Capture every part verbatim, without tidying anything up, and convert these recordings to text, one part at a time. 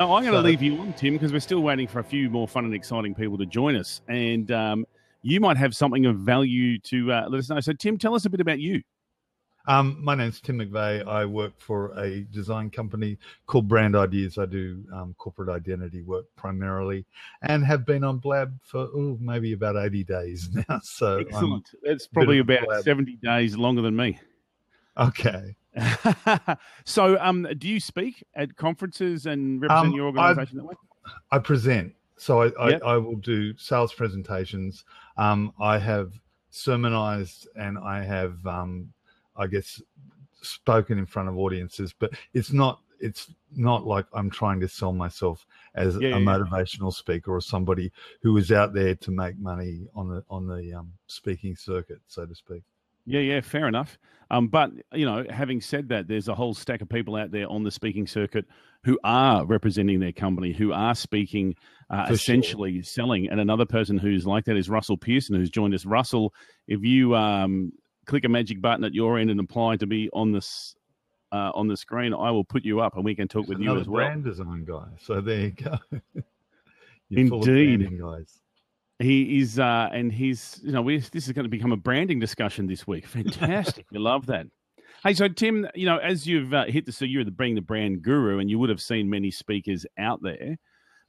Now, I'm going to leave you on, Tim, because we're still waiting for a few more fun and exciting people to join us. And um, you might have something of value to uh, let us know. So, Tim, tell us a bit about you. Um, my name's Tim McVeigh. I work for a design company called Brand Ideas. I do um, corporate identity work primarily and have been on Blab for ooh, maybe about eighty days now. So excellent. I'm That's probably about Blab. seventy days longer than me. Okay. So um, do you speak at conferences and represent um, your organisation that way? I present. So I, yep. I, I will do sales presentations. Um, I have sermonized and I have... Um, I guess, spoken in front of audiences, but it's not it's not like I'm trying to sell myself as yeah, a yeah, motivational yeah. speaker or somebody who is out there to make money on the on the um, speaking circuit, so to speak. Yeah, yeah, fair enough. Um, but, you know, having said that, there's a whole stack of people out there on the speaking circuit who are representing their company, who are speaking, uh, essentially sure. selling. And another person who's like that is Russell Pearson, who's joined us. Russell, if you... Um, click a magic button at your end and apply to be on this uh, on the screen. I will put you up, and we can talk There's with you as well. Brand design guy, so there you go. Indeed, branding, guys. He is, uh, and he's. You know, we this is going to become a branding discussion this week. Fantastic, we love that. Hey, so Tim, you know, as you've uh, hit the, so you're the being the brand guru, and you would have seen many speakers out there.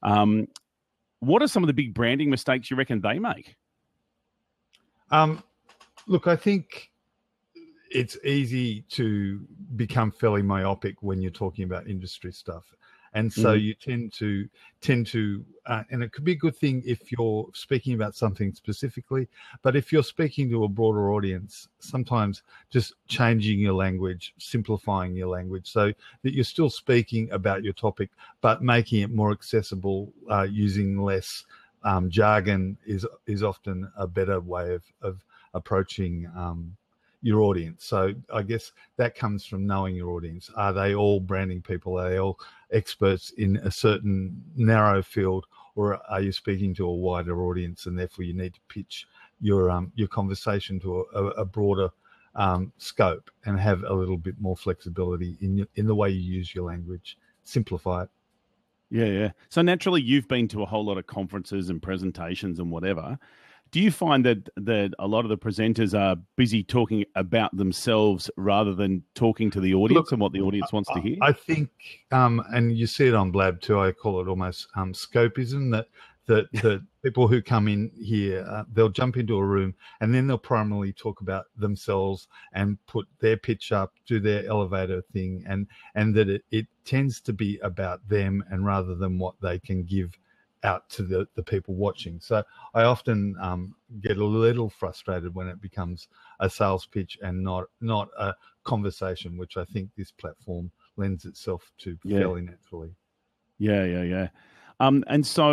Um, what are some of the big branding mistakes you reckon they make? Um. Look, I think it's easy to become fairly myopic when you're talking about industry stuff. And so mm. you tend to, tend to, uh, and it could be a good thing if you're speaking about something specifically, but if you're speaking to a broader audience, sometimes just changing your language, simplifying your language so that you're still speaking about your topic, but making it more accessible, uh, using less um, jargon is, is often a better way of, of, approaching um, your audience. So I guess that comes from knowing your audience. Are they all branding people? Are they all experts in a certain narrow field, or are you speaking to a wider audience and therefore you need to pitch your um, your conversation to a, a broader um, scope and have a little bit more flexibility in your, in the way you use your language. Simplify it. Yeah, yeah. So naturally you've been to a whole lot of conferences and presentations and whatever. Do you find that, that a lot of the presenters are busy talking about themselves rather than talking to the audience Look, and what the audience wants I, to hear? I think, um, and you see it on Blab too, I call it almost um, scopism, that that, that people who come in here, uh, they'll jump into a room and then they'll primarily talk about themselves and put their pitch up, do their elevator thing, and, and that it, it tends to be about them and rather than what they can give out to the, the people watching. So I often um, get a little frustrated when it becomes a sales pitch and not not a conversation, which I think this platform lends itself to yeah. fairly naturally. Yeah, yeah, yeah. Um, and so,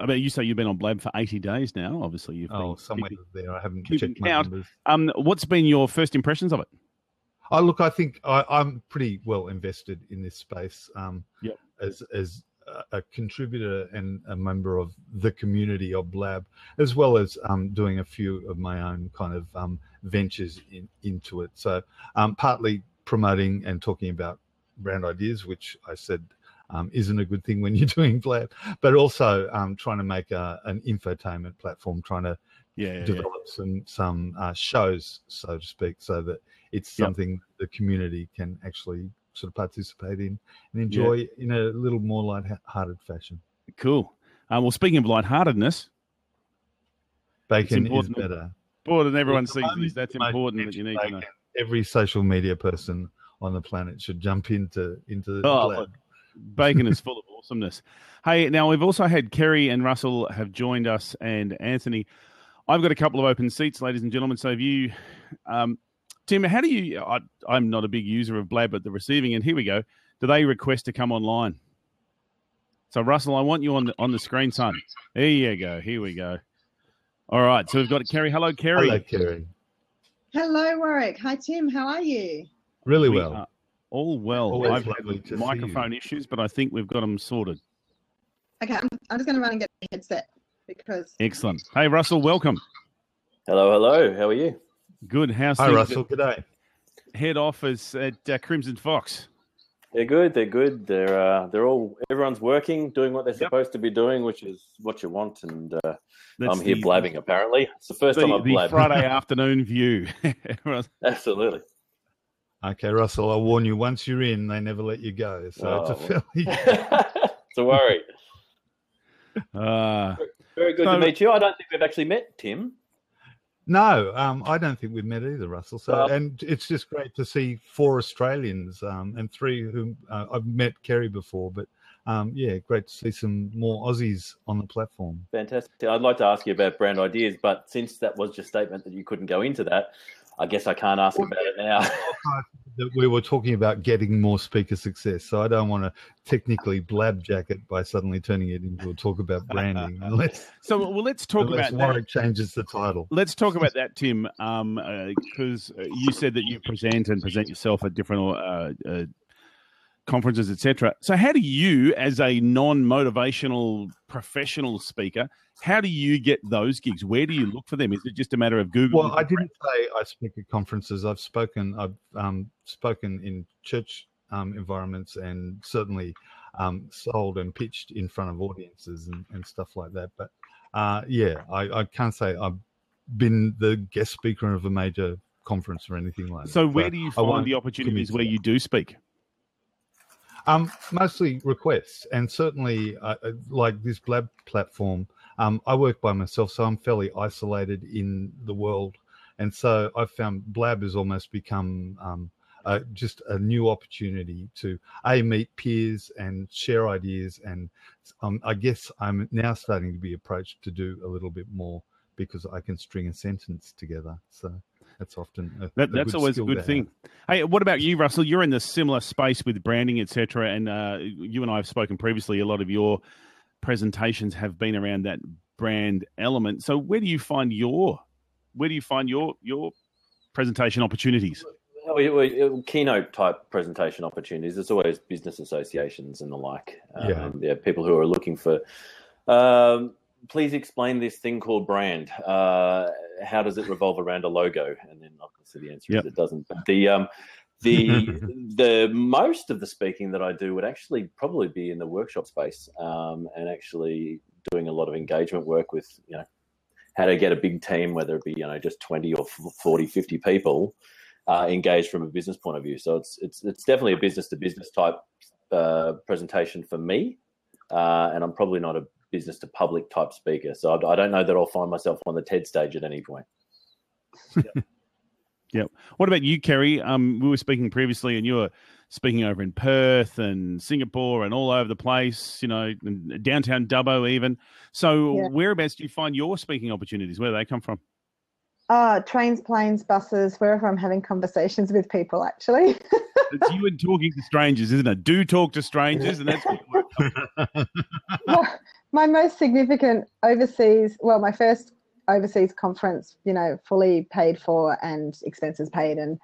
I mean, you say you've been on Blab for eighty days now. Obviously, you've been oh somewhere there. I haven't checked my out. numbers. Um, what's been your first impressions of it? Oh, look, I think I, I'm pretty well invested in this space. Um, yep. As as a contributor and a member of the community of Blab, as well as um, doing a few of my own kind of um, ventures in, into it. So um, partly promoting and talking about brand ideas, which I said um, isn't a good thing when you're doing Blab, but also um, trying to make a, an infotainment platform, trying to yeah, develop yeah. some, some uh, shows, so to speak, so that it's something yep. the community can actually sort of participate in and enjoy yeah. in a little more lighthearted fashion. Cool. Um, well, speaking of lightheartedness, bacon is better. Important everyone sees this. That's important that you need to know. Every social media person on the planet should jump into into. Oh, look, bacon is full of awesomeness. Hey, now we've also had Kerry and Russell have joined us, and Anthony. I've got a couple of open seats, ladies and gentlemen. So if you. Um, Tim, how do you, I, I'm not a big user of Blab at the receiving end. Here we go. Do they request to come online? So, Russell, I want you on the, on the screen, son. There you go. Here we go. All right. So we've got Kerry. Hello, Kerry. Hello, Kerry. Hello, Warwick. Hi, Tim. How are you? Really we well. All well. Always I've had microphone issues, but I think we've got them sorted. Okay. I'm, I'm just going to run and get the headset because... Excellent. Hey, Russell, welcome. Hello, hello. How are you? Good. How's Hi, Russell. Good day. Head office at uh, Crimson Fox. They're good. They're good. They're uh, they're all. Everyone's working, doing what they're yep. supposed to be doing, which is what you want. And uh, I'm here the, blabbing. Apparently, it's the first the, time I've blabbed. The Friday afternoon view. Absolutely. Okay, Russell. I warn you. Once you're in, they never let you go. So oh, it's a well. fairly... It's a worry. Uh, Very good so, to meet you. I don't think we've actually met, Tim. No, um, I don't think we've met either, Russell. So, well, and it's just great to see four Australians um, and three whom uh, I've met Kerry before. But, um, yeah, great to see some more Aussies on the platform. Fantastic. I'd like to ask you about Brand Ideas, but since that was your statement that you couldn't go into that, I guess I can't ask well, about it now. That we were talking about getting more speaker success, so I don't want to technically blabjack it by suddenly turning it into a talk about branding. Unless, so, well, let's talk about Warwick that. Changes the title. Let's talk about that, Tim, because um, uh, you said that you present and present yourself at different uh, uh, conferences, et cetera. So, how do you, as a non-motivational professional speaker, how do you get those gigs? Where do you look for them? Is it just a matter of Google? Well, I didn't say I speak at conferences. I've spoken. I've um, spoken in church um, environments and certainly um, sold and pitched in front of audiences and, and stuff like that. But uh, yeah, I, I can't say I've been the guest speaker of a major conference or anything like that. So where do you find the opportunities where you do speak? Um, mostly requests, and certainly uh, like this Blab platform, um, I work by myself, so I'm fairly isolated in the world. And so I've found Blab has almost become um, uh, just a new opportunity to, A, meet peers and share ideas. And um, I guess I'm now starting to be approached to do a little bit more because I can string a sentence together. So... That's often a, that, a that's good always a good thing. Have. Hey, what about you, Russell? You're in the similar space with branding, et cetera. And uh, you and I have spoken previously. A lot of your presentations have been around that brand element. So, where do you find your where do you find your your presentation opportunities? Keynote type presentation opportunities. It's always business associations and the like. Yeah, um, there are people who are looking for. Um, Please explain this thing called brand. Uh, how does it revolve around a logo? And then obviously the answer yep. is it doesn't. But the um, the the most of the speaking that I do would actually probably be in the workshop space um, and actually doing a lot of engagement work with, you know, how to get a big team, whether it be, you know, just twenty or forty, fifty people uh, engaged from a business point of view. So it's it's it's definitely a business-to-business type uh, presentation for me. Uh, and I'm probably not a business to public type speaker. So I don't know that I'll find myself on the TED stage at any point. Yep. Yep. What about you, Kerry? Um, we were speaking previously and you were speaking over in Perth and Singapore and all over the place, you know, downtown Dubbo even. So yeah. Whereabouts do you find your speaking opportunities? Where do they come from? Uh, trains, planes, buses, wherever I'm having conversations with people, actually. It's you and talking to strangers, isn't it? Do talk to strangers, and that's what it works. My most significant overseas, well, my first overseas conference, you know, fully paid for and expenses paid and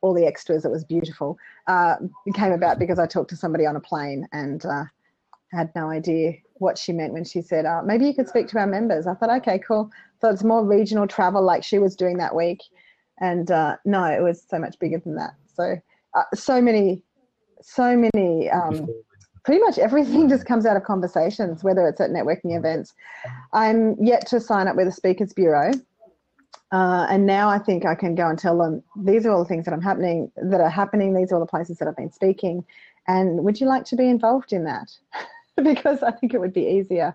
all the extras, it was beautiful, uh, it came about because I talked to somebody on a plane and uh, had no idea what she meant when she said, oh, maybe you could speak to our members. I thought, okay, cool. So it's more regional travel like she was doing that week. And uh, no, it was so much bigger than that. So uh, so many, so many um pretty much everything just comes out of conversations, whether it's at networking events. I'm yet to sign up with a speakers bureau. Uh, and now I think I can go and tell them, these are all the things that I'm happening, that are happening. These are all the places that I've been speaking. And would you like to be involved in that? Because I think it would be easier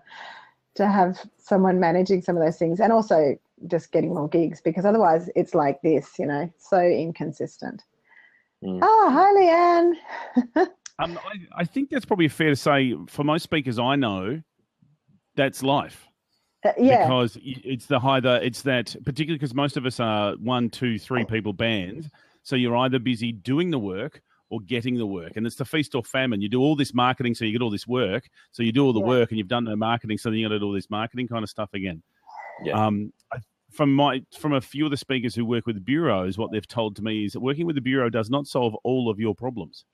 to have someone managing some of those things and also just getting more gigs, because otherwise it's like this, you know, so inconsistent. Mm. Oh, hi, Leanne. Um, I, I think that's probably fair to say for most speakers I know, that's life. Uh, yeah. Because it's the either, it's that, particularly because most of us are one, two, three people bands. So you're either busy doing the work or getting the work. And it's the feast or famine. You do all this marketing, so you get all this work. So you do all the yeah. work and you've done no marketing, so then you got to do all this marketing kind of stuff again. Yeah. Um, I, from my from a few of the speakers who work with bureaus, what they've told to me is that working with the bureau does not solve all of your problems.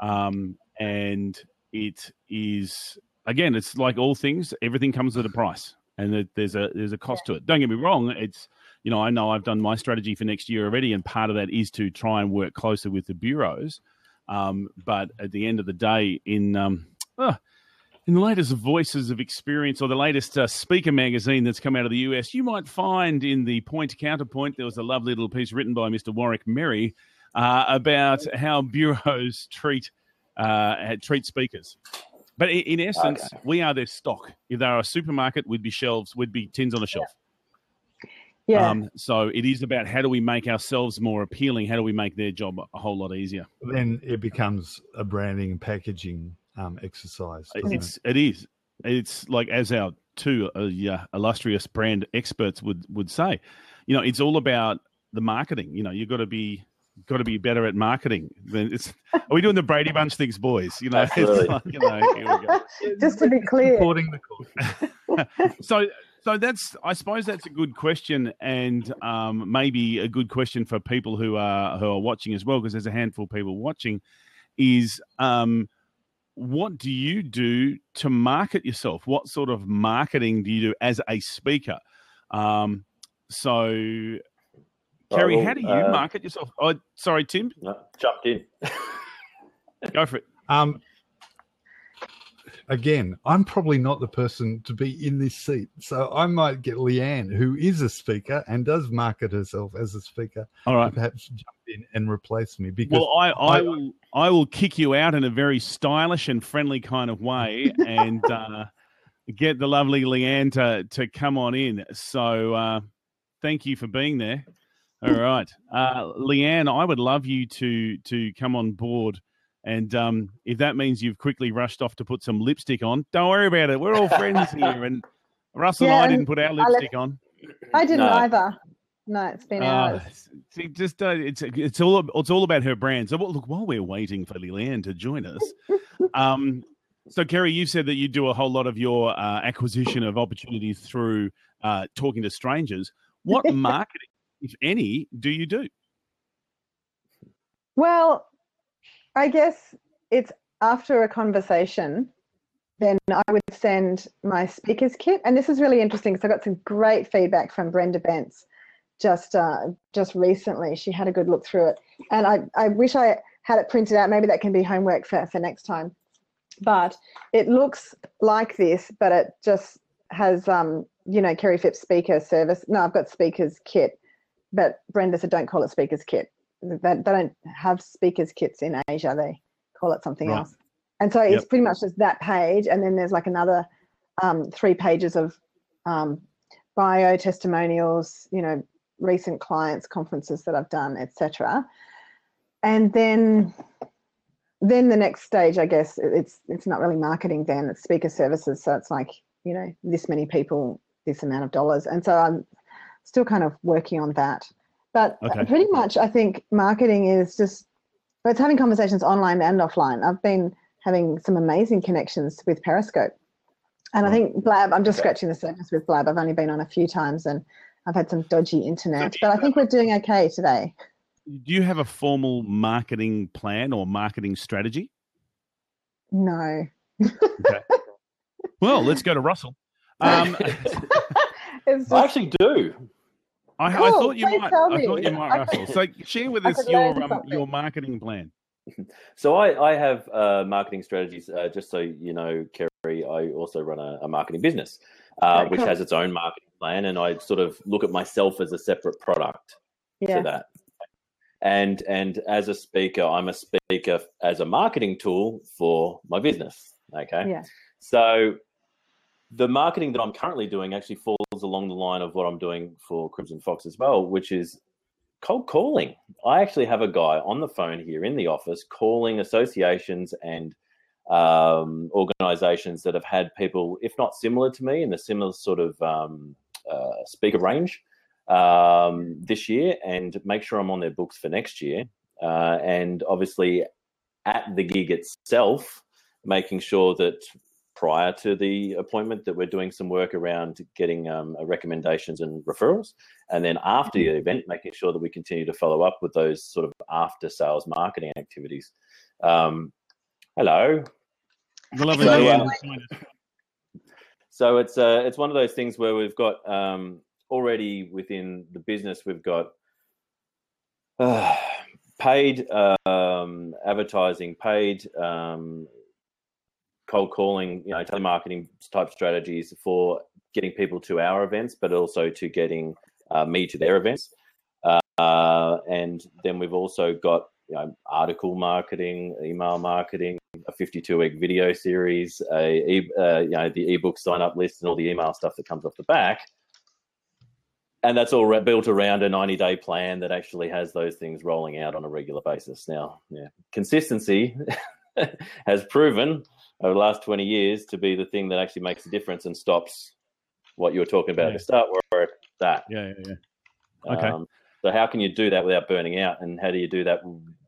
Um, and it is, again, it's like all things, everything comes at a price. And it, there's a there's a cost yeah. to it. Don't get me wrong. It's, you know, I know I've done my strategy for next year already, and part of that is to try and work closer with the bureaus. Um, but at the end of the day, in um, uh, in the latest Voices of Experience, or the latest uh, speaker magazine that's come out of the U S, you might find in the point to counterpoint, there was a lovely little piece written by Mister Warwick Merry uh, about how bureaus treat uh, treat speakers. But in essence, okay. we are their stock. If they were a supermarket, we'd be shelves, we'd be tins on a shelf. Yeah. yeah. Um, so it is about how do we make ourselves more appealing? How do we make their job a whole lot easier? Then it becomes a branding and packaging um, exercise. It's, it? it is. It's like, as our two uh, yeah, illustrious brand experts would would say, you know, it's all about the marketing. You know, you've got to be got to be better at marketing. Then it's, are we doing the Brady Bunch things, boys? You know, it's like, you know, here we go. Just to be clear. The so, so that's, I suppose that's a good question, and um, maybe a good question for people who are, who are watching as well, because there's a handful of people watching, is um, what do you do to market yourself? What sort of marketing do you do as a speaker? Um, so, Kerry, how do you uh, market yourself? Oh, sorry, Tim. No, jumped in. Go for it. Um, again, I'm probably not the person to be in this seat, so I might get Leanne, who is a speaker and does market herself as a speaker, all right, to perhaps jump in and replace me. Because well, I, I, I will, I will kick you out in a very stylish and friendly kind of way, and uh, get the lovely Leanne to to come on in. So, uh, thank you for being there. All right. Uh, Leanne, I would love you to to come on board. And um, if that means you've quickly rushed off to put some lipstick on, don't worry about it. We're all friends here. And Russell yeah, and I didn't put our lipstick I on. I didn't no. either. No, it's been uh, hours. See, just, uh, it's, it's, all, it's all about her brand. So, look, while we're waiting for Leanne to join us, um, so, Kerry, you said that you do a whole lot of your uh, acquisition of opportunities through uh, talking to strangers. What marketing, if any, do you do? Well, I guess it's after a conversation, then I would send my speaker's kit. And this is really interesting because I got some great feedback from Brenda Bentz just uh, just recently. She had a good look through it. And I, I wish I had it printed out. Maybe that can be homework for, for next time. But it looks like this, but it just has, um, you know, Kerry Phipps speaker service. No, I've got speaker's kit. But Brenda said, don't call it speaker's kit. They, they don't have speaker's kits in Asia. They call it something right. else. And so it's yep. pretty much just that page. And then there's like another um, three pages of um, bio, testimonials, you know, recent clients, conferences that I've done, et cetera. And then then the next stage, I guess, it's it's not really marketing then. It's speaker services. So it's like, you know, this many people, this amount of dollars. And so I'm still kind of working on that. But okay. pretty much I think marketing is just, it's having conversations online and offline. I've been having some amazing connections with Periscope. And oh. I think Blab, I'm just okay. scratching the surface with Blab. I've only been on a few times and I've had some dodgy internet. But I think we're doing okay today. Do you have a formal marketing plan or marketing strategy? No. Okay. Well, let's go to Russell. Um, just, I actually do. I, cool. I thought you Please might. I thought you might, Russell. So share with us your um, your marketing plan. So I, I have uh, marketing strategies. Uh, just so you know, Kerry, I also run a, a marketing business, uh, right, which cool. has its own marketing plan, and I sort of look at myself as a separate product yeah. to that. And and as a speaker, I'm a speaker as a marketing tool for my business. Okay. Yeah. So the marketing that I'm currently doing actually falls along the line of what I'm doing for Crimson Fox as well, which is cold calling. I actually have a guy on the phone here in the office calling associations and um, organizations that have had people, if not similar to me, in a similar sort of um, uh, speaker range um, this year, and make sure I'm on their books for next year Uh, and obviously at the gig itself, making sure that prior to the appointment that we're doing some work around getting um, recommendations and referrals. And then after the event, making sure that we continue to follow up with those sort of after sales marketing activities. Um, hello. We'll have so, uh, so it's uh, it's one of those things where we've got um, already within the business, we've got uh, paid um, advertising, paid um cold calling, you know, telemarketing type strategies for getting people to our events, but also to getting uh, me to their events. Uh, and then we've also got, you know, article marketing, email marketing, a fifty-two week video series, a e- uh, you know, the ebook sign up list, and all the email stuff that comes off the back. And that's all re- built around a ninety day plan that actually has those things rolling out on a regular basis. Now, yeah, consistency has proven over the last twenty years to be the thing that actually makes a difference and stops what you were talking about yeah. at the start, where that. Yeah, yeah, yeah. Okay. Um, so how can you do that without burning out? And how do you do that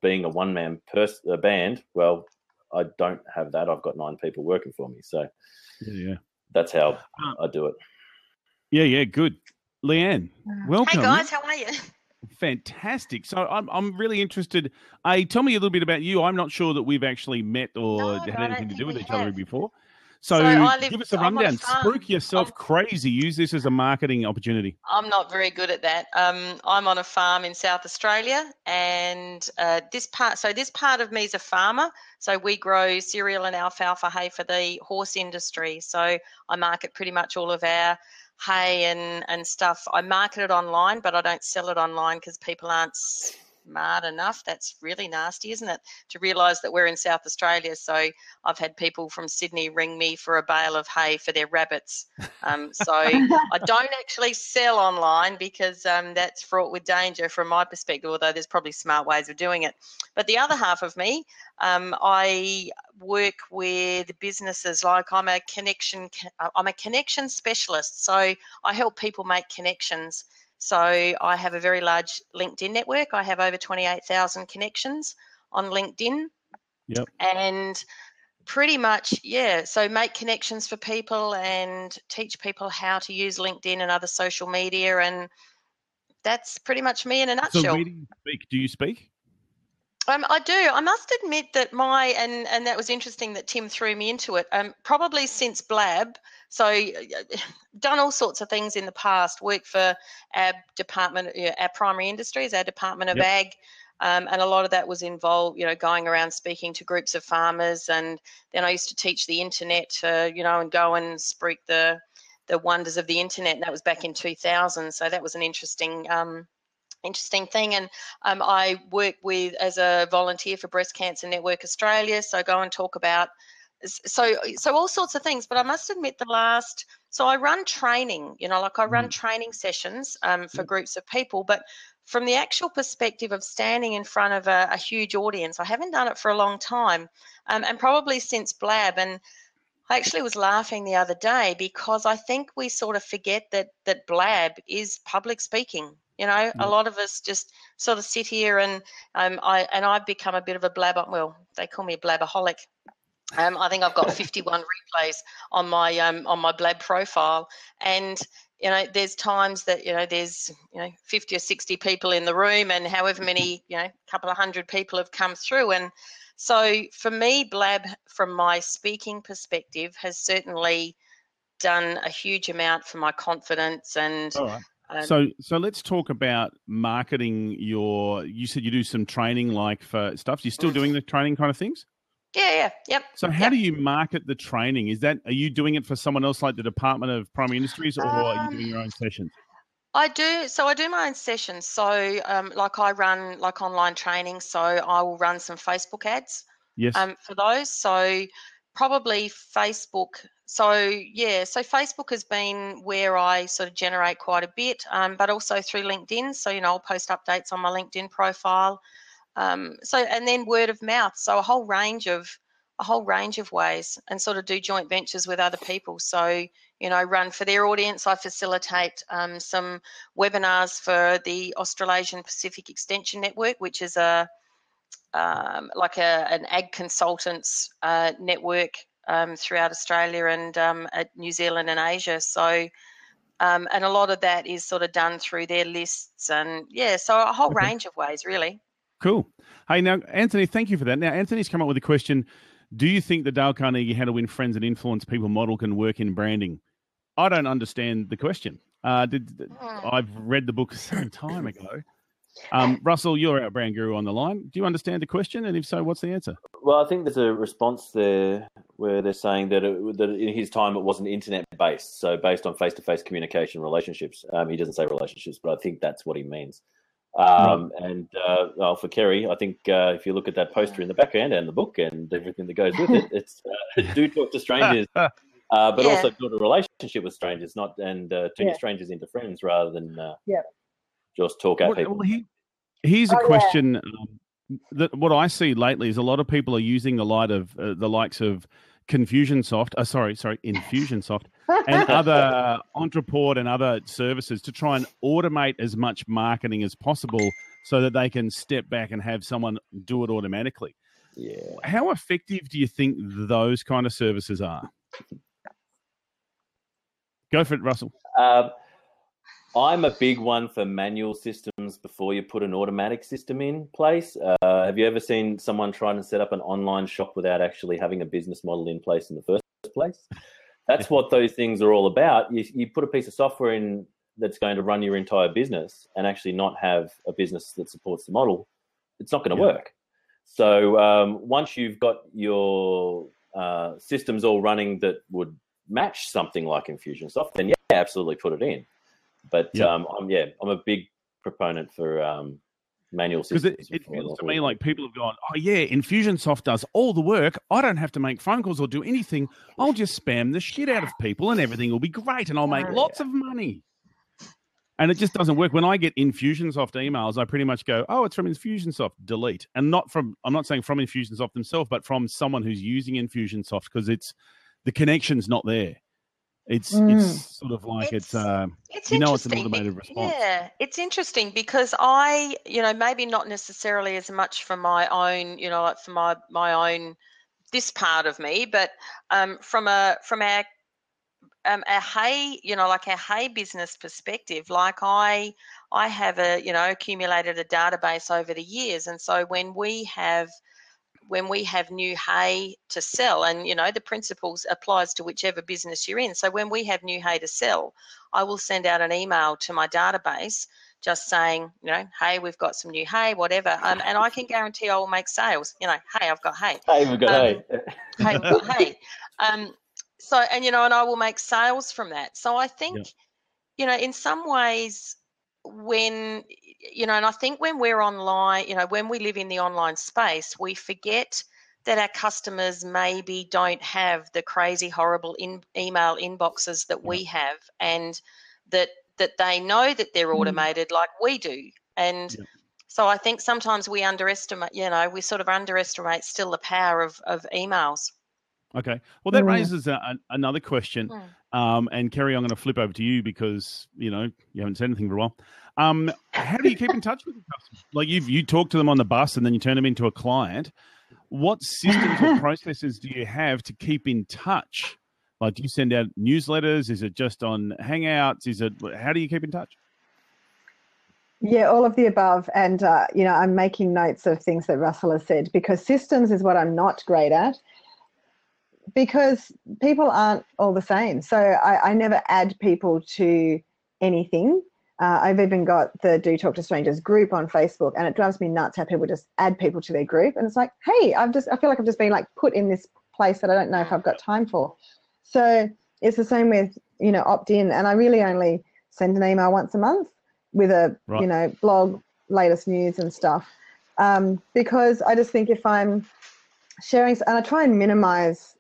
being a one-man pers- a band? Well, I don't have that. I've got nine people working for me. So yeah, yeah. that's how um, I do it. Yeah, yeah, good. Leanne, welcome. Hey, guys. How are you? Fantastic. So I'm I'm really interested. A, tell me a little bit about you. I'm not sure that we've actually met or no, had no, anything to do with each have. other before. So, so live, give us a rundown. Spook yourself I'm, crazy. Use this as a marketing opportunity. I'm not very good at that. Um, I'm on a farm in South Australia, and uh, this part. So this part of me is a farmer. So we grow cereal and alfalfa hay for the horse industry. So I market pretty much all of our hay and, and stuff. I market it online, but I don't sell it online because people aren't smart enough. That's really nasty, isn't it, to realise that we're in South Australia. So I've had people from Sydney ring me for a bale of hay for their rabbits. Um, so I don't actually sell online because um, that's fraught with danger from my perspective, although there's probably smart ways of doing it. But the other half of me, um, I work with businesses. Like I'm a connection, I'm a connection specialist. So I help people make connections. So I have a very large LinkedIn network. I have over twenty-eight thousand connections on LinkedIn. Yep. And pretty much, yeah, so make connections for people and teach people how to use LinkedIn and other social media. And that's pretty much me in a nutshell. So where do you speak? Do you speak? Um, I do. I must admit that my, and, and that was interesting that Tim threw me into it, um, probably since Blab. So uh, done all sorts of things in the past, worked for our department, you know, our primary industries, our Department of yep. Ag, um, and a lot of that was involved, you know, going around speaking to groups of farmers. And then I used to teach the internet, uh, you know, and go and speak the, the wonders of the internet. And that was back in two thousand. So that was an interesting um Interesting thing. And um, I work with as a volunteer for Breast Cancer Network Australia. So I go and talk about so so all sorts of things. But I must admit, the last so I run training, you know, like I run training sessions um, for groups of people. But from the actual perspective of standing in front of a, a huge audience, I haven't done it for a long time, um, and probably since Blab. And I actually was laughing the other day because I think we sort of forget that that Blab is public speaking. You know, a lot of us just sort of sit here and um, I and I've become a bit of a blabber. Well, they call me a blabberholic. Um, I think I've got fifty-one replays on my um, on my Blab profile, and you know, there's times that you know there's you know fifty or sixty people in the room, and however many you know, couple of hundred people have come through, and so for me, Blab from my speaking perspective has certainly done a huge amount for my confidence and. All right. Um, so so let's talk about marketing your, you said you do some training like for stuff. You're still doing the training kind of things? Yeah, yeah, yep. So how yep. do you market the training? Is that, are you doing it for someone else like the Department of Primary Industries, or um, are you doing your own sessions? I do. So I do my own sessions. So um, like I run like online training. So I will run some Facebook ads yes. um, for those. So probably Facebook. So, yeah, so Facebook has been where I sort of generate quite a bit, um, but also through LinkedIn. So, you know, I'll post updates on my LinkedIn profile. Um, so, and then word of mouth. So a whole range of, a whole range of ways, and sort of do joint ventures with other people. So, you know, run for their audience. I facilitate um, some webinars for the Australasian Pacific Extension Network, which is a um, like a, an ag consultants uh, network um, throughout Australia and um, at New Zealand and Asia. So, um, and a lot of that is sort of done through their lists, and yeah, so a whole okay. range of ways, really. Cool. Hey, now, Anthony, thank you for that. Now, Anthony's come up with a question. Do you think the Dale Carnegie How to Win Friends and Influence People model can work in branding? I don't understand the question. Uh, did, mm. I've read the book some time ago. Um, Russell, you're our brand guru on the line. Do you understand the question? And if so, what's the answer? Well, I think there's a response there where they're saying that, it, that in his time it wasn't internet-based, so based on face-to-face communication relationships. Um, he doesn't say relationships, but I think that's what he means. Um, and uh, well, for Kerry, I think uh, if you look at that poster in the background and the book and everything that goes with it, it's uh, do talk to strangers, uh, but yeah. also build a relationship with strangers, not and uh, turn yeah. strangers into friends rather than uh, yeah. just talk at well, people. Well, he, here's oh, a question yeah. um, that what I see lately is a lot of people are using the light of uh, the likes of Confusionsoft, uh, sorry, sorry, Infusionsoft, and other uh, Ontraport and other services to try and automate as much marketing as possible so that they can step back and have someone do it automatically. Yeah. How effective do you think those kind of services are? Go for it, Russell. Uh, I'm a big one for manual systems before you put an automatic system in place. Uh, have you ever seen someone try to set up an online shop without actually having a business model in place in the first place? That's what those things are all about. You, you put a piece of software in that's going to run your entire business and actually not have a business that supports the model. It's not going to yeah. work. So um, once you've got your uh, systems all running that would match something like Infusionsoft, then yeah, absolutely put it in. But yeah. Um, I'm yeah, I'm a big proponent for um, manual systems. Because it, it feels to me like people have gone, oh yeah, Infusionsoft does all the work. I don't have to make phone calls or do anything. I'll just spam the shit out of people, and everything will be great, and I'll make lots yeah. of money. And it just doesn't work. When I get Infusionsoft emails, I pretty much go, oh, it's from Infusionsoft. Delete, and not from. I'm not saying from Infusionsoft themselves, but from someone who's using Infusionsoft because it's the connection's not there. It's mm. it's sort of like it's, it's uh, it's you know it's an automated response. Yeah, it's interesting because I, you know, maybe not necessarily as much for my own, you know, like for my, my own, this part of me, but um, from a from our um our hay, you know, like our hay business perspective, like I I have a you know accumulated a database over the years, and so when we have. when we have new hay to sell, and you know the principles applies to whichever business you're in. So when we have new hay to sell, I will send out an email to my database just saying, you know, hey, we've got some new hay, whatever, um, and I can guarantee I will make sales. You know, hey, I've got hay. Hey, we've got um, hay. Hey, we've got hay. Um, so, and you know, and I will make sales from that. So I think, yeah. you know, in some ways, when you know and I think when we're online, you know when we live in the online space, we forget that our customers maybe don't have the crazy horrible in email inboxes that we have, and that that they know that they're automated like we do. And yeah. so I think sometimes we underestimate, you know we sort of underestimate still the power of of emails. Okay. Well, that raises a, a, another question. Um, and Kerry, I'm going to flip over to you because, you know, you haven't said anything for a while. Um, how do you keep in touch with your customers? Like you've, you talk to them on the bus and then you turn them into a client. What systems or processes do you have to keep in touch? Like, do you send out newsletters? Is it just on Hangouts? Is it, how do you keep in touch? Yeah, all of the above. And, uh, you know, I'm making notes of things that Russell has said because systems is what I'm not great at. Because people aren't all the same. So I, I never add people to anything. Uh, I've even got the Do Talk to Strangers group on Facebook, and it drives me nuts how people just add people to their group. And it's like, hey, I've just, I feel like I've just been like put in this place that I don't know if I've got time for. So it's the same with, you know, opt in. And I really only send an email once a month with a, right. you know, blog, latest news and stuff. Um, because I just think if I'm sharing, and I try and minimize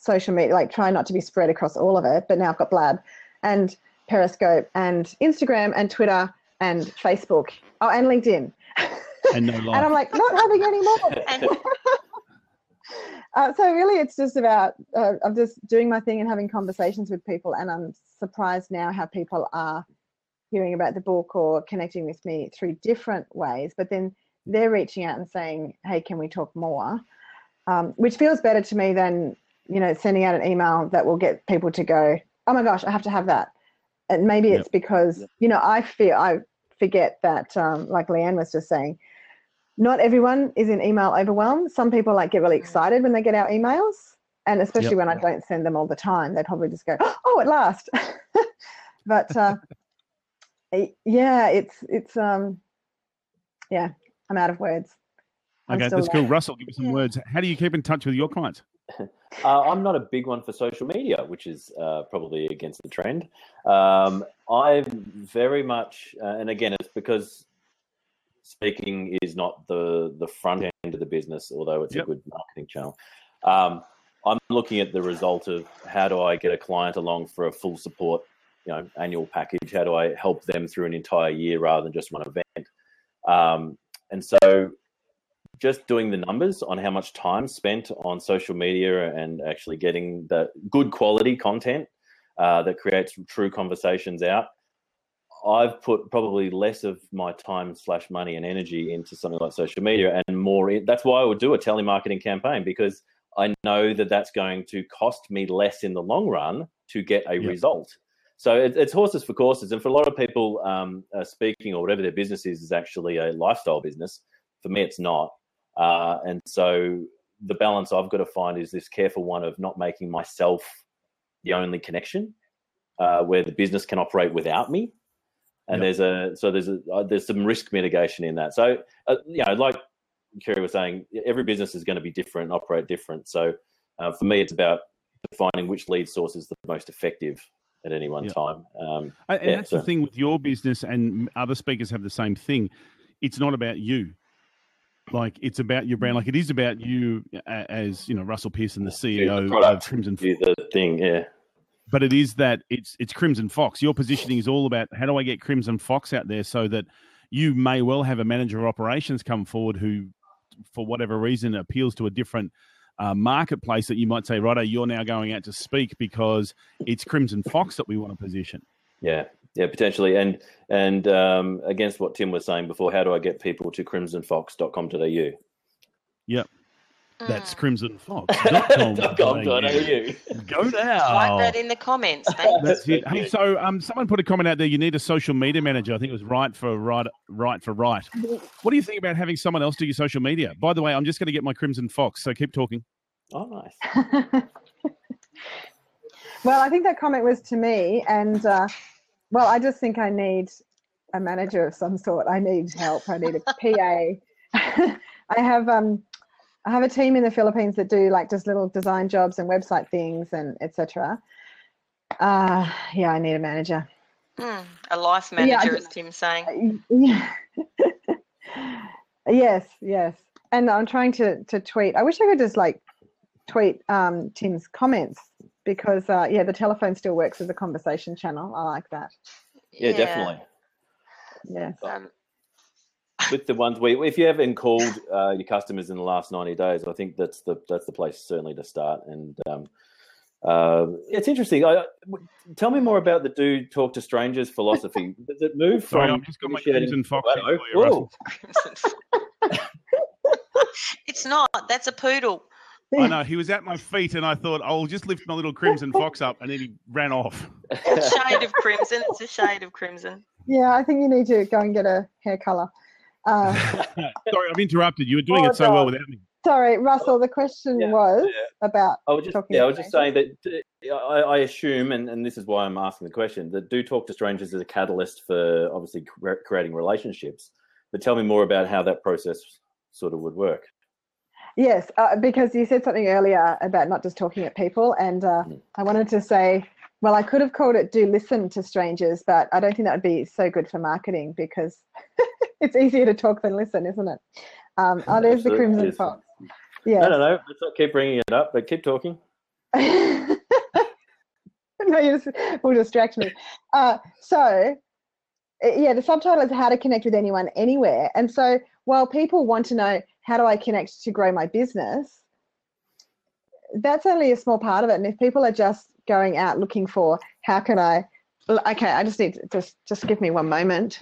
social media, like try not to be spread across all of it, but now I've got Blab and Periscope and Instagram and Twitter and Facebook. Oh, and LinkedIn. And no lie. And I'm like, not having any more. uh, so really it's just about, uh, I'm just doing my thing and having conversations with people, and I'm surprised now how people are hearing about the book or connecting with me through different ways, but then they're reaching out and saying, hey, can we talk more? Um, which feels better to me than, you know, sending out an email that will get people to go, oh my gosh, I have to have that. And maybe yep. it's because, yep. you know, I feel, I forget that, um, like Leanne was just saying, not everyone is in email overwhelm. Some people like get really excited when they get our emails. And especially yep. when I don't send them all the time, they probably just go, oh, at last. But uh, yeah, it's, it's, um, yeah, I'm out of words. I'm okay, that's cool. Russell, give me some yeah. words. How do you keep in touch with your clients? Uh, I'm not a big one for social media, which is uh, probably against the trend. Um, I'm very much, uh, and again, it's because speaking is not the the front end of the business, although it's yep. a good marketing channel. Um, I'm looking at the result of how do I get a client along for a full support, you know, annual package? How do I help them through an entire year rather than just one event? Um, and so just doing the numbers on how much time spent on social media and actually getting the good quality content uh, that creates true conversations out. I've put probably less of my time slash money and energy into something like social media and more. In, that's why I would do a telemarketing campaign, because I know that that's going to cost me less in the long run to get a yeah. result. So it, it's horses for courses. And for a lot of people, um, uh, speaking or whatever their business is, is actually a lifestyle business. For me, it's not. Uh, and so the balance I've got to find is this careful one of not making myself the only connection, uh, where the business can operate without me. And yep. there's a so there's a uh, there's some risk mitigation in that. So uh, you know, like Kerry was saying, every business is going to be different and operate different. So uh, for me, it's about defining which lead source is the most effective at any one yep. time. Um, and yeah, that's so. the thing with your business, and other speakers have the same thing. It's not about you. Like, it's about your brand. Like, it is about you as, you know, Russell Pearson, the C E O the product, of Crimson Fox. The thing, yeah. But it is that it's it's Crimson Fox. Your positioning is all about how do I get Crimson Fox out there, so that you may well have a manager of operations come forward who, for whatever reason, appeals to a different uh, marketplace that you might say, righto, you're now going out to speak because it's Crimson Fox that we want to position. Yeah. Yeah, potentially. And and um, against what Tim was saying before, how do I get people to crimson fox dot com dot a u? Yep. That's crimson fox dot com dot a u. Go now. Like that in the comments. That's it. Hey, so um, someone put a comment out there, you need a social media manager. I think it was right for right, right for right. What do you think about having someone else do your social media? By the way, I'm just going to get my Crimson Fox, so keep talking. Oh, nice. Well, I think that comment was to me, and... Uh, well, I just think I need a manager of some sort. I need help. I need a P A. I have um, I have a team in the Philippines that do like just little design jobs and website things and et cetera. Uh, yeah, I need a manager. Mm, a life manager, yeah, as Tim's saying. Yeah. yes, yes. And I'm trying to to tweet. I wish I could just like tweet um, Tim's comments. Because, uh, yeah, the telephone still works as a conversation channel. I like that. Yeah, yeah. definitely. Yeah. Um, With the ones where, if you haven't called uh, your customers in the last ninety days, I think that's the that's the place certainly to start. And um, uh, it's interesting. I, tell me more about the do talk to strangers philosophy. Does it move from? Sorry, I've just got my Crimson Fox. Oh, it's not. That's a poodle. I know, he was at my feet and I thought, I'll just lift my little Crimson Fox up, and then he ran off. It's a shade of crimson. It's a shade of crimson. Yeah, I think you need to go and get a hair colour. Uh, Sorry, I've interrupted. You were doing oh, it so God. well without me. Sorry, Russell, the question yeah, was yeah. about I was just, talking yeah, to I was just saying that I, I assume, and, and this is why I'm asking the question, that do talk to strangers is a catalyst for obviously creating relationships. But tell me more about how that process sort of would work. Yes, uh, because you said something earlier about not just talking at people, and uh, I wanted to say, well, I could have called it do listen to strangers, but I don't think that would be so good for marketing, because it's easier to talk than listen, isn't it? Um, oh, there's Absolutely. the Crimson yes. Fox. Yes. No, no, no, let's not keep bringing it up, but keep talking. No, you just will distract me. Uh, so, yeah, the subtitle is how to connect with anyone, anywhere. And so while people want to know, how do I connect to grow my business? That's only a small part of it. And if people are just going out looking for how can I Okay, I just need to just, just give me one moment.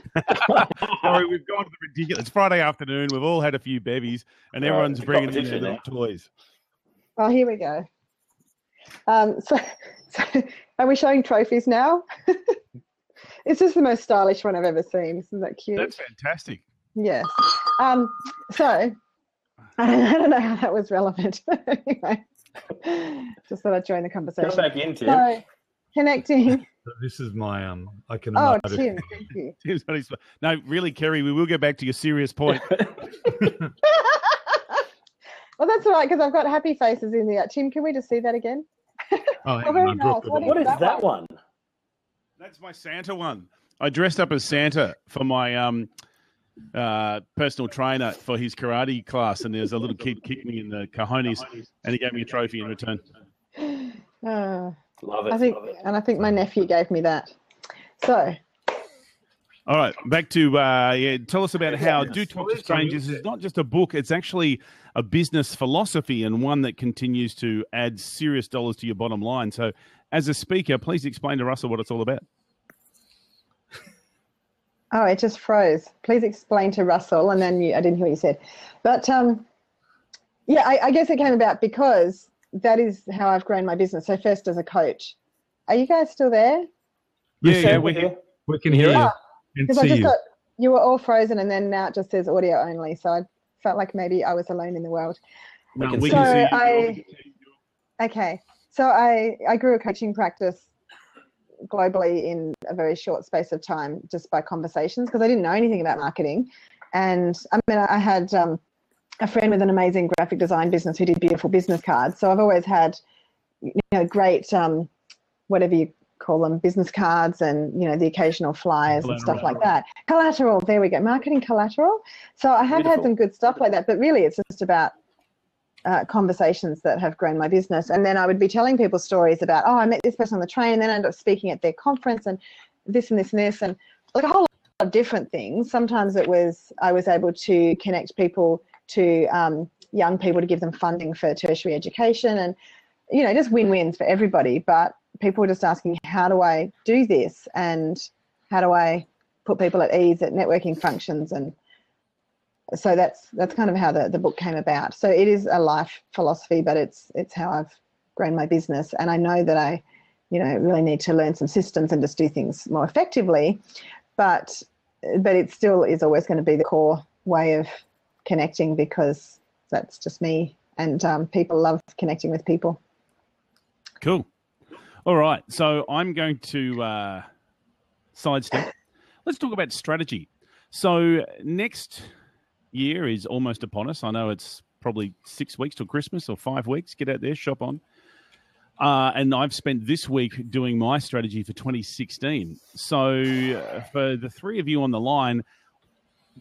Sorry, we've gone to the ridiculous. It's Friday afternoon. We've all had a few bevies, and all everyone's right, bringing in their toys. Oh, here we go. Um, so, so, are we showing trophies now? It's just the most stylish one I've ever seen. Isn't that cute? That's fantastic. Yes. Um, so, I don't know how that was relevant. Anyway, just thought I'd join the conversation. Go back in, Tim. So, connecting. This is my um. I can. Oh, Tim, thank you. Tim's only, no, really, Kerry, we will go back to your serious point. Well, that's all right because I've got happy faces in there. Tim, can we just see that again? Oh, oh, very nice. What, what is that, that one? one? That's my Santa one. I dressed up as Santa for my um, uh, personal trainer for his karate class, and there's a little kid kicking me in the cojones, and he gave me a trophy in return. Uh, Love it, I think, love it. And I think my nephew gave me that. So, all right, back to uh, yeah. Tell us about how Do Talk to Strangers is not just a book; it's actually a business philosophy and one that continues to add serious dollars to your bottom line. So, as a speaker, please explain to Russell what it's all about. Oh, it just froze. Please explain to Russell, and then you, I didn't hear what you said. But um, yeah, I, I guess it came about because. That is how I've grown my business. So first as a coach. Are you guys still there? Yeah, yeah, we can, we can hear you. Because I just thought you were all frozen and then now it just says audio only. So I felt like maybe I was alone in the world. No, we can see you. Okay. So I, I grew a coaching practice globally in a very short space of time just by conversations because I didn't know anything about marketing. And I mean, I had... Um, a friend with an amazing graphic design business who did beautiful business cards. So I've always had, you know, great, um, whatever you call them, business cards and, you know, the occasional flyers collateral. and stuff like that. Collateral, there we go, marketing collateral. So I have beautiful. had some good stuff like that, but really it's just about uh, conversations that have grown my business. And then I would be telling people stories about, oh, I met this person on the train and then I ended up speaking at their conference and this and this and this and like a whole lot of different things. Sometimes it was, I was able to connect people to um, young people to give them funding for tertiary education and, you know, just win-wins for everybody. But people were just asking, how do I do this and how do I put people at ease at networking functions? And so that's that's kind of how the, the book came about. So it is a life philosophy, but it's it's how I've grown my business. And I know that I, you know, really need to learn some systems and just do things more effectively. But, but it still is always going to be the core way of connecting because that's just me and um, people love connecting with people. Cool. All right. So I'm going to uh, sidestep. Let's talk about strategy. So next year is almost upon us. I know it's probably six weeks till Christmas or five weeks. Get out there, shop on. Uh, and I've spent this week doing my strategy for twenty sixteen. So uh, for the three of you on the line,